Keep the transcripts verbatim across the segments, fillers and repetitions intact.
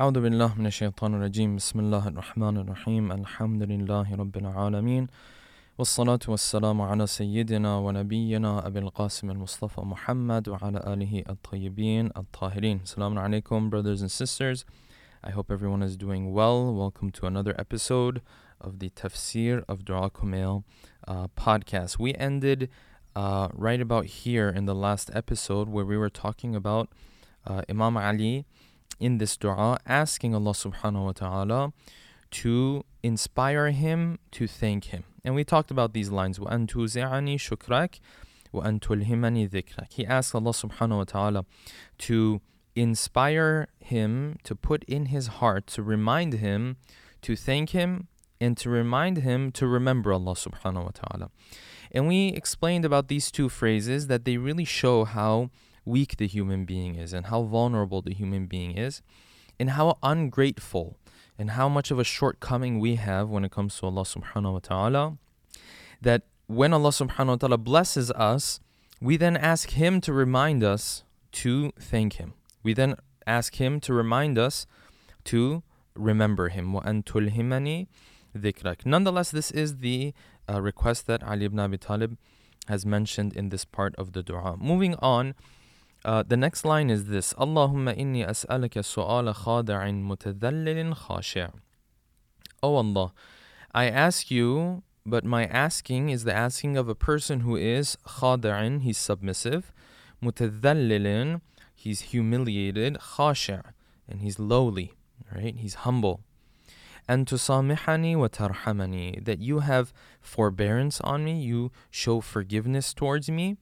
أعوذ بالله من الشيطان الرجيم بسم الله الرحمن الرحيم الحمد لله رب العالمين والصلاة والسلام على سيدنا ونبينا أبي القاسم المصطفى محمد وعلى آله الطيبين الطاهرين. Assalamu alaikum, brothers and sisters. I hope everyone is doing well. Welcome to another episode of the Tafsir of Du'a Kumayl uh, podcast. We ended uh, right about here in the last episode where we were talking about uh, Imam Ali in this dua, asking Allah subhanahu wa ta'ala to inspire him to thank him. And we talked about these lines, وَأَن تُوزِعَنِي شُكْرَكَ وَأَن تُلْهِمَنِي ذِكْرَكَ. He asked Allah subhanahu wa ta'ala to inspire him, to put in his heart, to remind him, to thank him, and to remind him to remember Allah subhanahu wa ta'ala. And we explained about these two phrases that they really show how weak the human being is and how vulnerable the human being is and how ungrateful and how much of a shortcoming we have when it comes to Allah subhanahu wa ta'ala, that when Allah subhanahu wa ta'ala blesses us, we then ask him to remind us to thank him. We then ask him to remind us to remember him. وَأَن تُلْهِمَنِي ذِكْرَكَ. Nonetheless, this is the uh, request that Ali ibn Abi Talib has mentioned in this part of the dua. Moving on, Uh, the next line is this: Allahumma inni as'aluka su'ala khadi'in mutadhallilin khashi'. Oh Allah, I ask you, but my asking is the asking of a person who is khadi'in, he's submissive, mutadhallilin, he's humiliated, khashi', and he's lowly, right? He's humble. And tusamihani wa tarhamani, that you have forbearance on me, you show forgiveness towards me.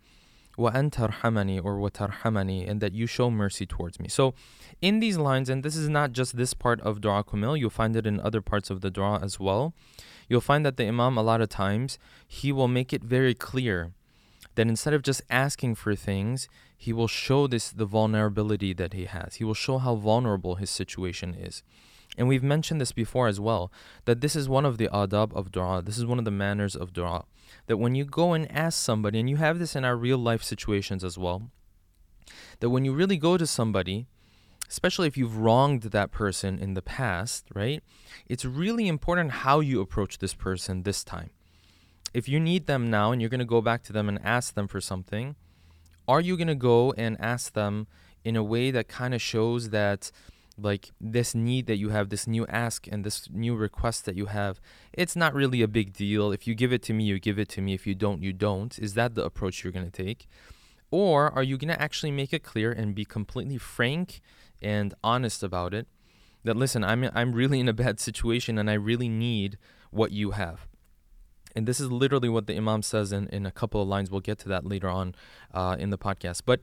وَأَن تَرْحَمَنِي or وَتَرْحَمَنِي, and that you show mercy towards me. So in these lines, and this is not just this part of Du'a Kumayl, you'll find it in other parts of the Dua as well, you'll find that the Imam a lot of times, he will make it very clear that instead of just asking for things, he will show this the vulnerability that he has. He will show how vulnerable his situation is. And we've mentioned this before as well, that this is one of the adab of dua. This is one of the manners of dua. That when you go and ask somebody, and you have this in our real life situations as well, that when you really go to somebody, especially if you've wronged that person in the past, right? It's really important how you approach this person this time. If you need them now and you're going to go back to them and ask them for something, are you going to go and ask them in a way that kind of shows that, like, this need that you have, this new ask and this new request that you have, it's not really a big deal. If you give it to me, you give it to me. If you don't, you don't. Is that the approach you're going to take? Or are you going to actually make it clear and be completely frank and honest about it? That, listen, I'm I'm really in a bad situation and I really need what you have. And this is literally what the Imam says in, in a couple of lines. We'll get to that later on uh, in the podcast. But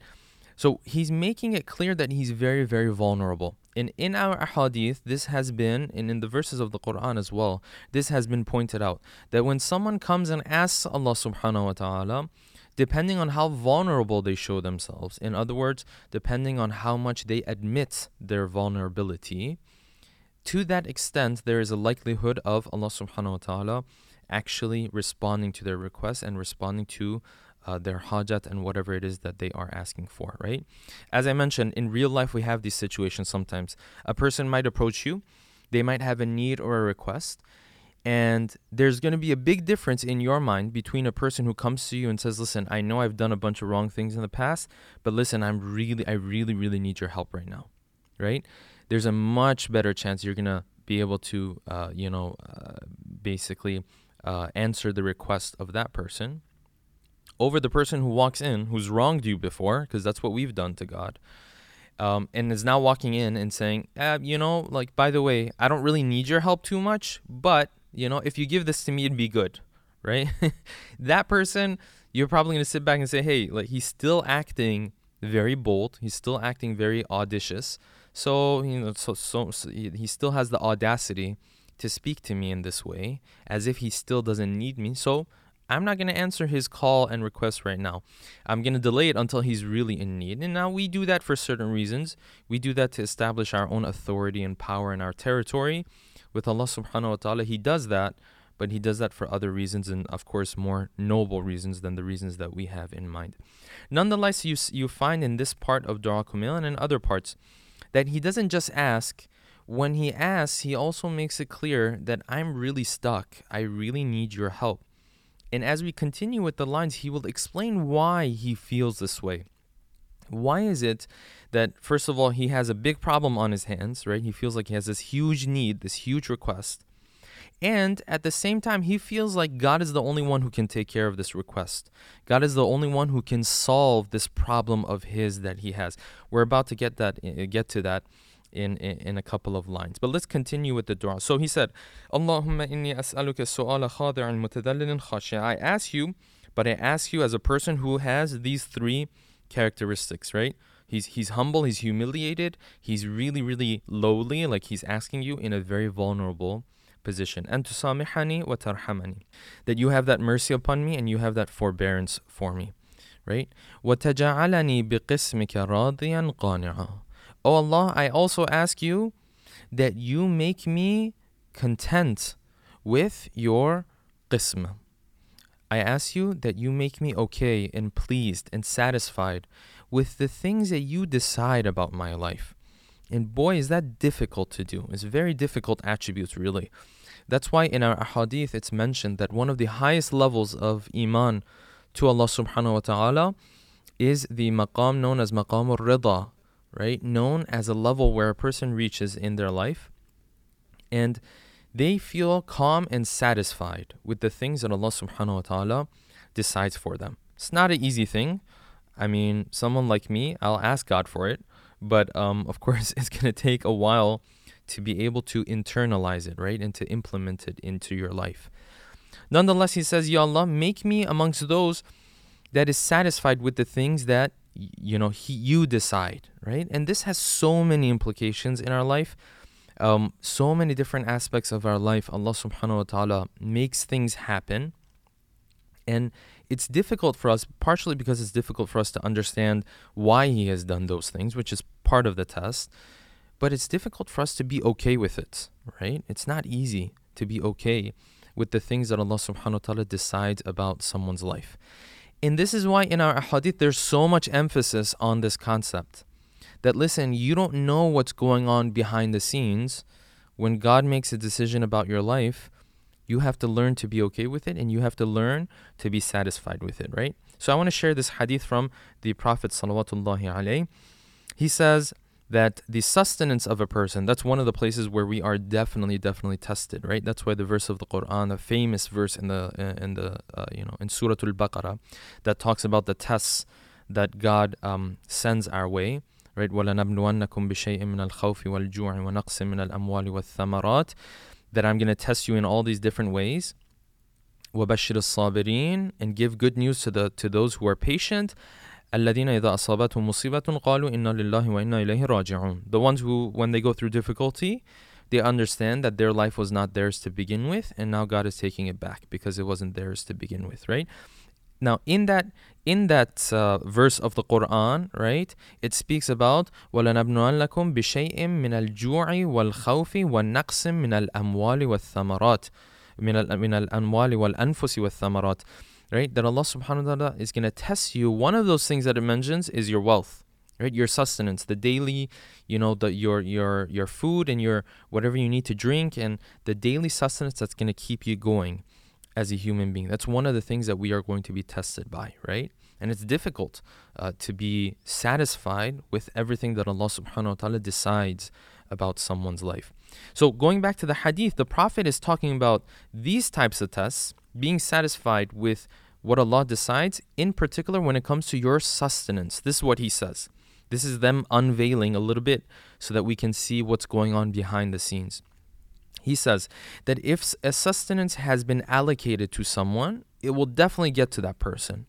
so he's making it clear that he's very, very vulnerable. And in our ahadith, this has been, and in the verses of the Quran as well, this has been pointed out, that when someone comes and asks Allah subhanahu wa ta'ala, depending on how vulnerable they show themselves, in other words, depending on how much they admit their vulnerability, to that extent, there is a likelihood of Allah subhanahu wa ta'ala actually responding to their request and responding to Uh, their hajat and whatever it is that they are asking for, right? As I mentioned, in real life, we have these situations sometimes. A person might approach you, they might have a need or a request, and there's going to be a big difference in your mind between a person who comes to you and says, listen, I know I've done a bunch of wrong things in the past, but listen, I'm really, I really, really need your help right now, right? There's a much better chance you're going to be able to, uh, you know, uh, basically uh, answer the request of that person over the person who walks in, who's wronged you before, because that's what we've done to God, um, and is now walking in and saying, eh, you know, like, by the way, I don't really need your help too much, but, you know, if you give this to me, it'd be good, right? That person, you're probably going to sit back and say, hey, like, he's still acting very bold. He's still acting very audacious. So, you know, so, so, so he still has the audacity to speak to me in this way, as if he still doesn't need me. So I'm not going to answer his call and request right now. I'm going to delay it until he's really in need. And now we do that for certain reasons. We do that to establish our own authority and power in our territory. With Allah subhanahu wa ta'ala, He does that, but He does that for other reasons and, of course, more noble reasons than the reasons that we have in mind. Nonetheless, you you find in this part of Du'a Kumayl and in other parts that he doesn't just ask, When he asks, he also makes it clear that I'm really stuck. I really need your help. And as we continue with the lines, he will explain why he feels this way. Why is it that, first of all, he has a big problem on his hands, right? He feels like he has this huge need, this huge request. And at the same time, he feels like God is the only one who can take care of this request. God is the only one who can solve this problem of his that he has. We're about to get that, get to that in, in, in a couple of lines. But let's continue with the dua. So he said, Allahumma inni as'aluka su'ala khadi'an mutadallilin khashi'an. I ask you, but I ask you as a person who has these three characteristics, right? He's he's humble, he's humiliated, he's really, really lowly, like he's asking you in a very vulnerable position. And tusamihani wa tarhamani, that you have that mercy upon me and you have that forbearance for me, right? Wa taj'alani bi qismika radiyan qani'a. Oh Allah, I also ask you that you make me content with your qism. I ask you that you make me okay and pleased and satisfied with the things that you decide about my life. And boy, is that difficult to do. It's very difficult attributes, really. That's why in our hadith, it's mentioned that one of the highest levels of iman to Allah subhanahu wa ta'ala is the maqam known as maqam al-rida, right? Known as a level where a person reaches in their life. And they feel calm and satisfied with the things that Allah subhanahu wa ta'ala decides for them. It's not an easy thing. I mean, someone like me, I'll ask God for it. But um, of course, it's going to take a while to be able to internalize it, right? And to implement it into your life. Nonetheless, he says, Ya Allah, make me amongst those that is satisfied with the things that, you know, he, you decide, right? And this has so many implications in our life. Um, so many different aspects of our life, Allah subhanahu wa ta'ala makes things happen. And it's difficult for us, partially because it's difficult for us to understand why He has done those things, which is part of the test. But it's difficult for us to be okay with it, right? It's not easy to be okay with the things that Allah subhanahu wa ta'ala decides about someone's life. And this is why in our hadith, there's so much emphasis on this concept. That listen, you don't know what's going on behind the scenes. When God makes a decision about your life, you have to learn to be okay with it and you have to learn to be satisfied with it, right? So I want to share this hadith from the Prophet sallallahu alaihi. He says that the sustenance of a person, that's one of the places where we are definitely, definitely tested, right? That's why the verse of the Quran, a famous verse in the uh, in the uh, you know in Surah Al-Baqarah, that talks about the tests that God um, sends our way. Right, وَلَنَبْلُوَنَّكُمْ بِشَيْءٍ مِنَ الْخَوْفِ وَالْجُوعِ وَنَقْصٍ مِنَ الْأَمْوَالِ وَالثَّمَرَاتِ, that I'm going to test you in all these different ways. وَبَشِّرِ الصَّابِرِينَ, and give good news to the to those who are patient. الَّذِينَ إِذَا أَصَابَتْهُمْ مُصِيبَةٌ قَالُوا إِنَّا لِلَّهِ وَإِنَّا إِلَيْهِ رَاجِعُونَ. The ones who, when they go through difficulty, they understand that their life was not theirs to begin with, and now God is taking it back because it wasn't theirs to begin with, right? Now, in that in that uh, verse of the Quran, right, it speaks about وَلَنَبْنُوَنْ بِشَيْءٍ مِنَ الْجُوعِ وَالْخَوْفِ وَالنَّقْصِ مِنَ الْأَمْوَالِ وَالثَّمَرَاتِ مِنَ الْأَمْوَالِ وَالْأَنفُسِ وَالثَّمَرَاتِ, right, that Allah subhanahu wa ta'ala is going to test you. One of those things that it mentions is your wealth, right, your sustenance, the daily, you know, the, your, your, your food and your whatever you need to drink and the daily sustenance that's going to keep you going as a human being. That's one of the things that we are going to be tested by, right? And it's difficult uh, to be satisfied with everything that Allah subhanahu wa ta'ala decides about someone's life. So going back to the hadith, the Prophet is talking about these types of tests, being satisfied with what Allah decides, in particular when it comes to your sustenance. This is what he says. This is them unveiling a little bit so that we can see what's going on behind the scenes. He says that if a sustenance has been allocated to someone, it will definitely get to that person.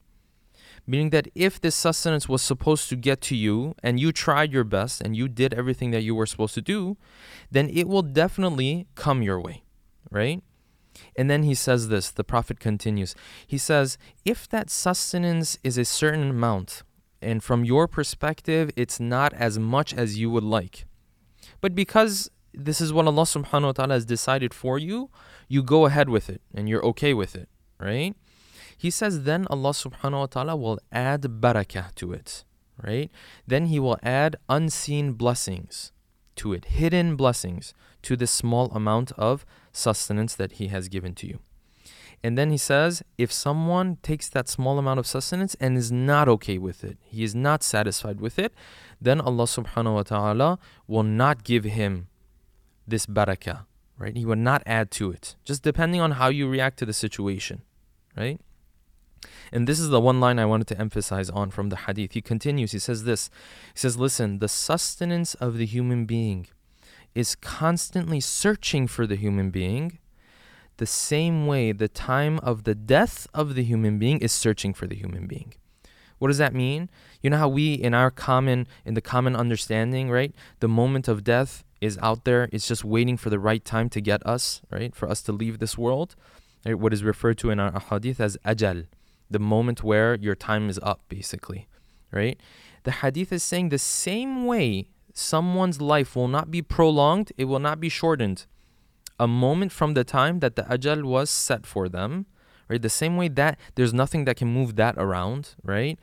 Meaning that if this sustenance was supposed to get to you and you tried your best and you did everything that you were supposed to do, then it will definitely come your way, right? And then he says this, the Prophet continues. He says, if that sustenance is a certain amount and from your perspective, it's not as much as you would like, but because this is what Allah subhanahu wa ta'ala has decided for you, you go ahead with it and you're okay with it, right? He says then Allah subhanahu wa ta'ala will add barakah to it, right? Then He will add unseen blessings to it, hidden blessings to this small amount of sustenance that he has given to you. And then he says, if someone takes that small amount of sustenance and is not okay with it, he is not satisfied with it, then Allah subhanahu wa ta'ala will not give him this barakah, right? He will not add to it, just depending on how you react to the situation, right? And this is the one line I wanted to emphasize on from the hadith. He continues, he says this, he says, listen, the sustenance of the human being is constantly searching for the human being the same way the time of the death of the human being is searching for the human being. What does that mean? You know how we, in our common, in the common understanding, right? The moment of death is out there. It's just waiting for the right time to get us, right? For us to leave this world, right? What is referred to in our hadith as ajal, the moment where your time is up, basically, right? The hadith is saying the same way someone's life will not be prolonged, it will not be shortened, a moment from the time that the ajal was set for them, right? The same way that there's nothing that can move that around, right?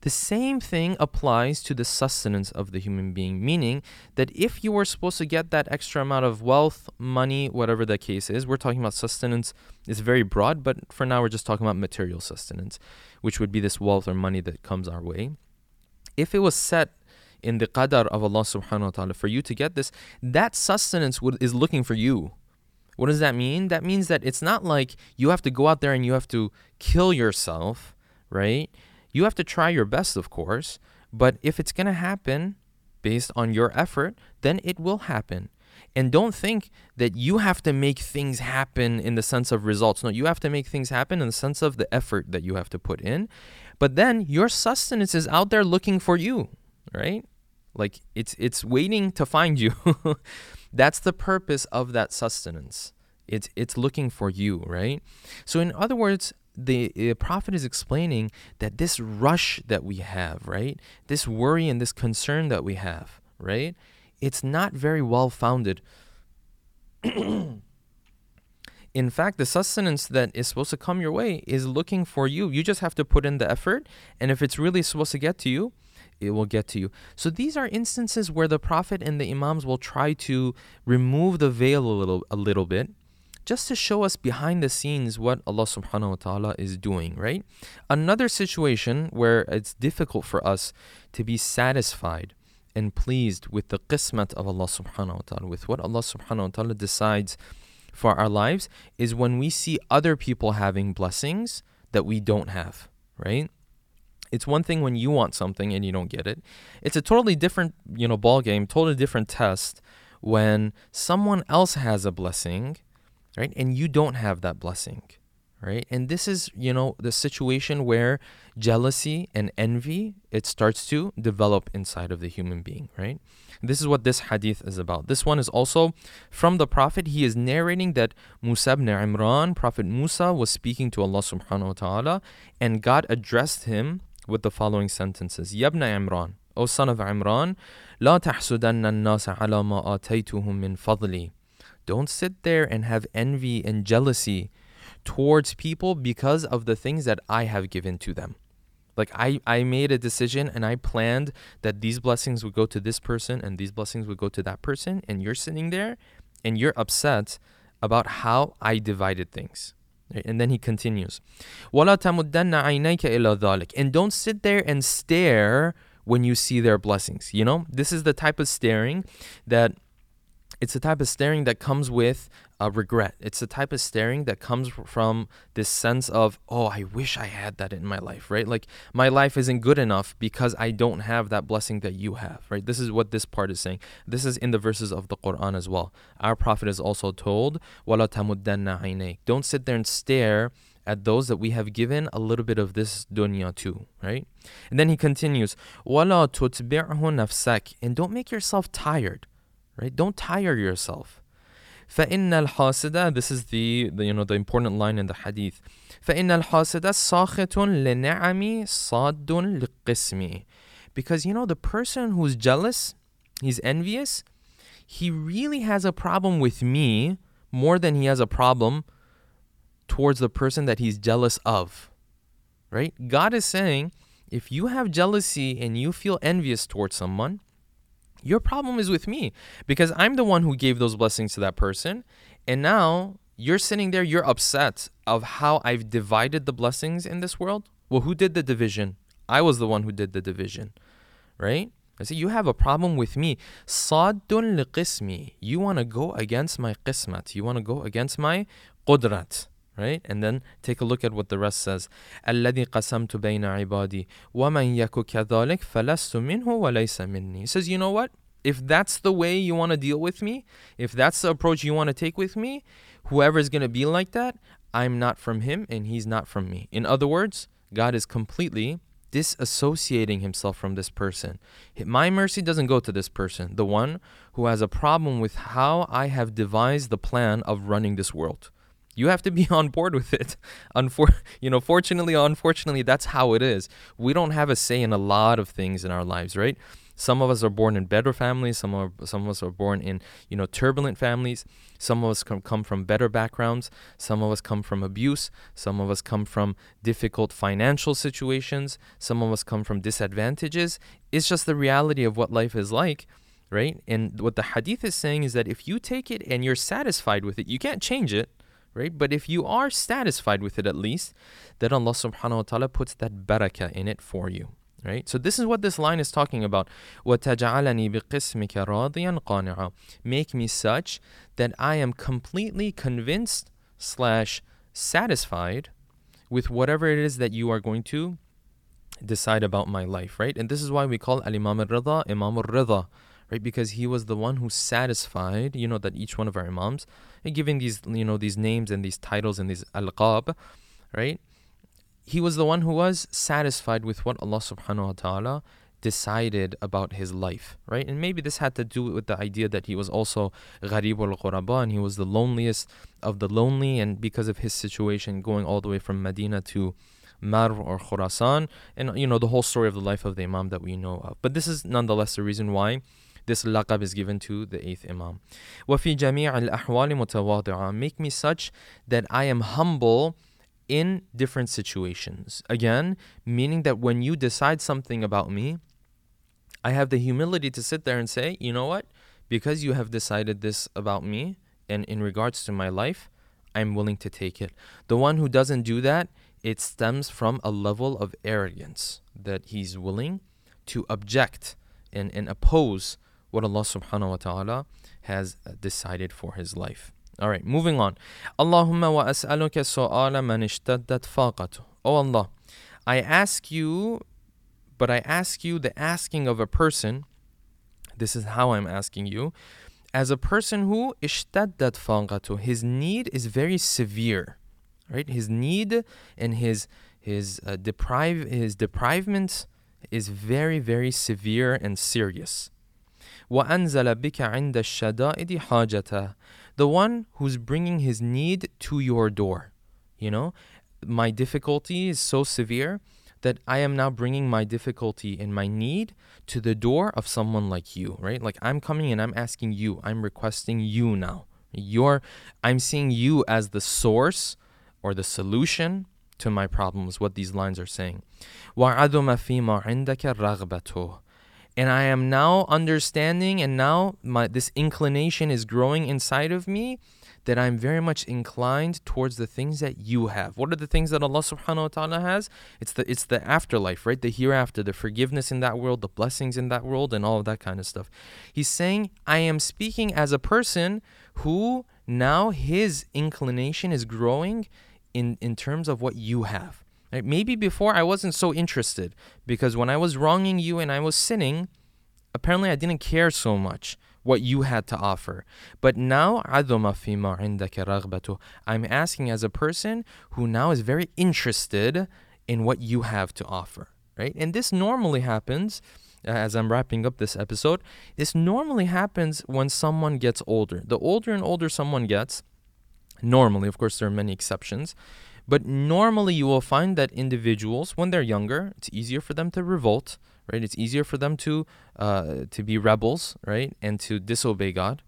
The same thing applies to the sustenance of the human being, meaning that if you were supposed to get that extra amount of wealth, money, whatever the case is, we're talking about sustenance, it's very broad, but for now we're just talking about material sustenance, which would be this wealth or money that comes our way. If it was set in the qadar of Allah subhanahu wa ta'ala for you to get this, that sustenance would, is looking for you. What does that mean? That means that it's not like you have to go out there and you have to kill yourself, right? You have to try your best, of course, but if it's going to happen based on your effort, then it will happen. And don't think that you have to make things happen in the sense of results. No, you have to make things happen in the sense of the effort that you have to put in. But then your sustenance is out there looking for you, right? Like it's it's waiting to find you. That's the purpose of that sustenance. It's it's looking for you, right? So in other words, the, the Prophet is explaining that this rush that we have, right? This worry and this concern that we have, right? It's not very well founded. In fact, the sustenance that is supposed to come your way is looking for you. You just have to put in the effort. And if it's really supposed to get to you, it will get to you. So these are instances where the Prophet and the Imams will try to remove the veil a little, a little bit, just to show us behind the scenes what Allah subhanahu wa ta'ala is doing, right? Another situation where it's difficult for us to be satisfied and pleased with the qismat of Allah subhanahu wa ta'ala, with what Allah subhanahu wa ta'ala decides for our lives, is when we see other people having blessings that we don't have, right? It's one thing when you want something and you don't get it. It's a totally different, you know, ball game, totally different test when someone else has a blessing, right? And you don't have that blessing, right? And this is, you know, the situation where jealousy and envy, it starts to develop inside of the human being, right? This is what this hadith is about. This one is also from the Prophet. He is narrating that Musa ibn Imran, Prophet Musa, was speaking to Allah subhanahu wa ta'ala, and God addressed him with the following sentences. Ya ibn Imran, O son of Imran, la tahsudanna an-nasa ala ma ataytuhum min fadli. Don't sit there and have envy and jealousy towards people because of the things that I have given to them. Like I, I made a decision and I planned that these blessings would go to this person and these blessings would go to that person, and you're sitting there and you're upset about how I divided things. And then he continues, وَلَا تَمُدَّنَّ عَيْنَيْكَ إِلَى ذَلِكَ. And don't sit there and stare when you see their blessings. You know, this is the type of staring that It's the type of staring that comes with uh, regret. It's the type of staring that comes from this sense of, oh, I wish I had that in my life, right? Like my life isn't good enough because I don't have that blessing that you have, right? This is what this part is saying. This is in the verses of the Quran as well. Our Prophet is also told, وَلَا تَمُدَّنَّ عَيْنَيْكَ. Don't sit there and stare at those that we have given a little bit of this dunya too, right? And then he continues, وَلَا تُتْبِعْهُ نَفْسَكَ. And don't make yourself tired. Right? Don't tire yourself. فَإِنَّ الْحَاسِدَ, this is the, the, you know, the important line in the hadith. فَإِنَّ الْحَاسِدَ سَاخِتٌ لِنَعَمِ صَادٌ لِقِسْمِ. Because, you know, the person who's jealous, he's envious, he really has a problem with me more than he has a problem towards the person that he's jealous of, right? God is saying, if you have jealousy and you feel envious towards someone, Your problem is with me, because I'm the one who gave those blessings to that person. And now you're sitting there, you're upset of how I've divided the blessings in this world. Well, who did the division? I was the one who did the division, right? I say, you have a problem with me. Saddun liqismi. You want to go against my qismat. You want to go against my qudrat, right? And then take a look at what the rest says. Alladhi qasamtu bayna ibadi wa man yaku kadhalik falastu minhu wa laysa minni. He says, you know what? If that's the way you want to deal with me, if that's the approach you want to take with me, whoever is going to be like that, I'm not from him and he's not from me. In other words, God is completely disassociating himself from this person. My mercy doesn't go to this person, the one who has a problem with how I have devised the plan of running this world. You have to be on board with it. Unfor- you know, fortunately or unfortunately, that's how it is. We don't have a say in a lot of things in our lives, right? Some of us are born in better families. Some are, some of us are born in, you know, turbulent families. Some of us come, come from better backgrounds. Some of us come from abuse. Some of us come from difficult financial situations. Some of us come from disadvantages. It's just the reality of what life is like, right? And what the hadith is saying is that if you take it and you're satisfied with it, you can't change it, right? But if you are satisfied with it at least, then Allah subhanahu wa ta'ala puts that barakah in it for you. Right? So this is what this line is talking about. وَتَجْعَلَنِي بِقِسْمِكَ رَاضِيًا قَانِعًا. Make me such that I am completely convinced slash satisfied with whatever it is that you are going to decide about my life, right? And this is why we call Al-Imam al-Rida, Imam al-Rida, right? Because he was the one who satisfied, you know, that each one of our imams, and giving these, you know, these names and these titles and these alqab, right? He was the one who was satisfied with what Allah subhanahu wa ta'ala decided about his life, right? And maybe this had to do with the idea that he was also gharib al-ghuraba, and he was the loneliest of the lonely, and because of his situation going all the way from Medina to Marv or Khurasan, and you know, the whole story of the life of the Imam that we know of. But this is nonetheless the reason why this laqab is given to the eighth Imam. وَفِي جَمِيعِ الْأَحْوَالِ مُتَوَاضِعًا. Make me such that I am humble in different situations. Again, meaning that when you decide something about me, I have the humility to sit there and say, you know what? Because you have decided this about me and in regards to my life, I'm willing to take it. The one who doesn't do that, it stems from a level of arrogance that he's willing to object and, and oppose what Allah subhanahu wa ta'ala has decided for his life. All right, moving on. Allahumma wa as'aluka su'ala man ishtaddat faqatuh. Oh Allah, I ask you, but I ask you the asking of a person, this is how I'm asking you, as a person who ishtaddat faqatuh, his need is very severe, right? His need and his his uh, deprive his deprivement is very, very severe and serious. Wa anzala bika 'inda ash-shada'idi hajatah. The one who's bringing his need to your door. You know, my difficulty is so severe that I am now bringing my difficulty and my need to the door of someone like you, right? Like I'm coming and I'm asking you, I'm requesting you now. You're, I'm seeing you as the source or the solution to my problems, what these lines are saying. وَعَدُمَ فِي مَا عِنْدَكَ رَغْبَتُهُ. And I am now understanding, and now my, this inclination is growing inside of me that I'm very much inclined towards the things that you have. What are the things that Allah subhanahu wa ta'ala has? It's the it's the afterlife, right? The hereafter, the forgiveness in that world, the blessings in that world, and all of that kind of stuff. He's saying, I am speaking as a person who now his inclination is growing in, in terms of what you have. Maybe before I wasn't so interested, because when I was wronging you and I was sinning, apparently I didn't care so much what you had to offer. But now, I'm asking as a person who now is very interested in what you have to offer, right? And this normally happens, as I'm wrapping up this episode, this normally happens when someone gets older. The older and older someone gets, normally, of course, there are many exceptions, but normally you will find that individuals, when they're younger, it's easier for them to revolt, right? It's easier for them to uh, to be rebels, right? And to disobey God.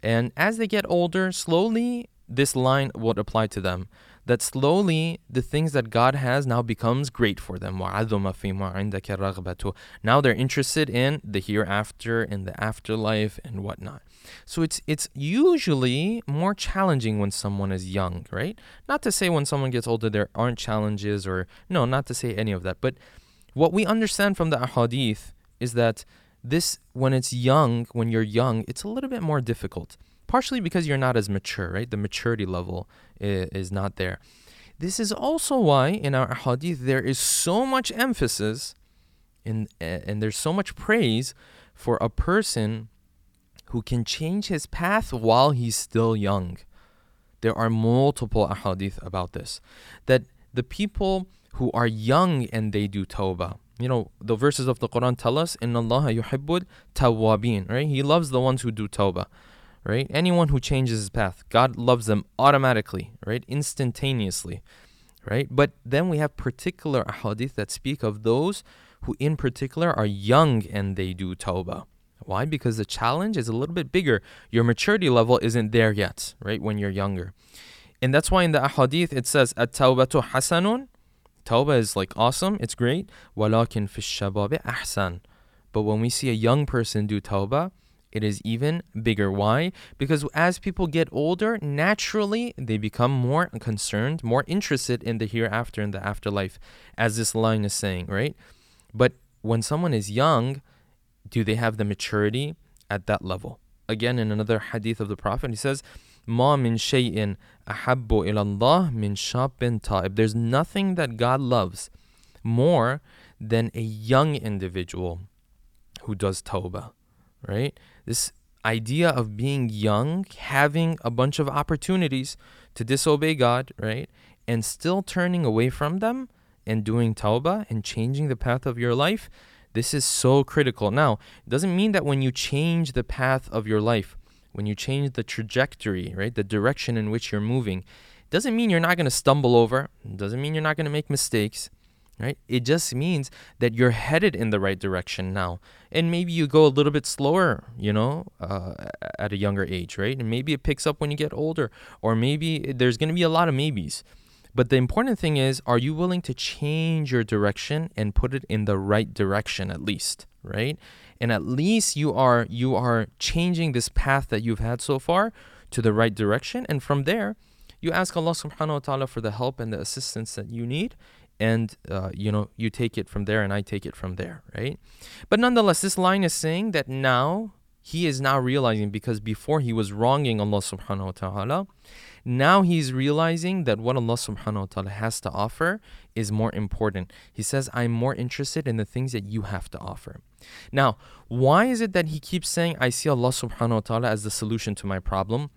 And as they get older, slowly this line would apply to them. that slowly the things that God has now becomes great for them. Now they're interested in the hereafter and the afterlife and whatnot. So it's it's usually more challenging when someone is young, right? Not to say when someone gets older there aren't challenges, or no, not to say any of that. But what we understand from the ahadith is that this, when it's young, when you're young, it's a little bit more difficult. Partially because you're not as mature, right? The maturity level is, is not there. This is also why in our hadith there is so much emphasis in, and there's so much praise for a person who can change his path while he's still young. There are multiple ahadith about this. That the people who are young and they do tawbah. You know, the verses of the Quran tell us, إِنَّ اللَّهَ يُحِبُّ التَّوَّابِينَ, right? He loves the ones who do tawbah. Right? Anyone who changes his path, God loves them automatically, right? Instantaneously, right? But then we have particular ahadith that speak of those who in particular are young and they do tawbah. Why? Because the challenge is a little bit bigger. Your maturity level isn't there yet, right? When you're younger. And that's why in the ahadith it says, At-tawbatu hasanun. Tawbah is like awesome, it's great. Walakin fi shababi ahsan. But when we see a young person do tawbah, it is even bigger. Why? Because as people get older, naturally they become more concerned, more interested in the hereafter and the afterlife, as this line is saying, right? But when someone is young, do they have the maturity at that level? Again, in another hadith of the Prophet, he says, "Ma min shay'in ahabbu ila Allah min shabin ta'ib." There's nothing that God loves more than a young individual who does tawbah, right? This idea of being young, having a bunch of opportunities to disobey God, right? And still turning away from them and doing tawbah and changing the path of your life. This is so critical. Now, it doesn't mean that when you change the path of your life, when you change the trajectory, right? The direction in which you're moving, it doesn't mean you're not going to stumble over. It doesn't mean you're not going to make mistakes. Right? It just means that you're headed in the right direction now. And maybe you go a little bit slower, you know, uh, at a younger age, right? And maybe it picks up when you get older, or maybe there's going to be a lot of maybes. But the important thing is, are you willing to change your direction and put it in the right direction at least, right? And at least you are you are changing this path that you've had so far to the right direction. And from there, you ask Allah subhanahu wa ta'ala for the help and the assistance that you need. And, uh, you know, you take it from there and I take it from there, right? But nonetheless, this line is saying that now, he is now realizing, because before he was wronging Allah subhanahu wa ta'ala, now he's realizing that what Allah subhanahu wa ta'ala has to offer is more important. He says, I'm more interested in the things that you have to offer. Now, why is it that he keeps saying, I see Allah subhanahu wa ta'ala as the solution to my problem?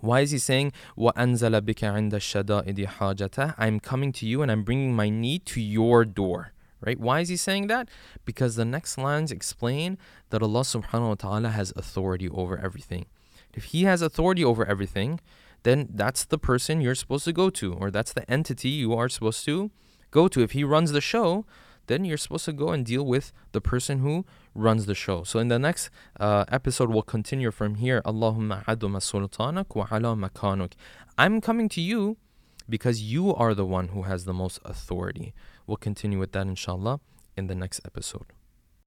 Why is he saying, وَأَنزَلَ بِكَ عِنْدَ الشَّدَائِدِ حَاجَتَهُ, I'm coming to you and I'm bringing my need to your door, right? Why is he saying that? Because the next lines explain that Allah subhanahu wa ta'ala has authority over everything. If he has authority over everything, then that's the person you're supposed to go to, or that's the entity you are supposed to go to. If he runs the show, then you're supposed to go and deal with the person who runs the show. So in the next uh, episode, we'll continue from here. Allahumma aduma sultanak wa ala makanuk. I'm coming to you because you are the one who has the most authority. We'll continue with that, inshallah, in the next episode.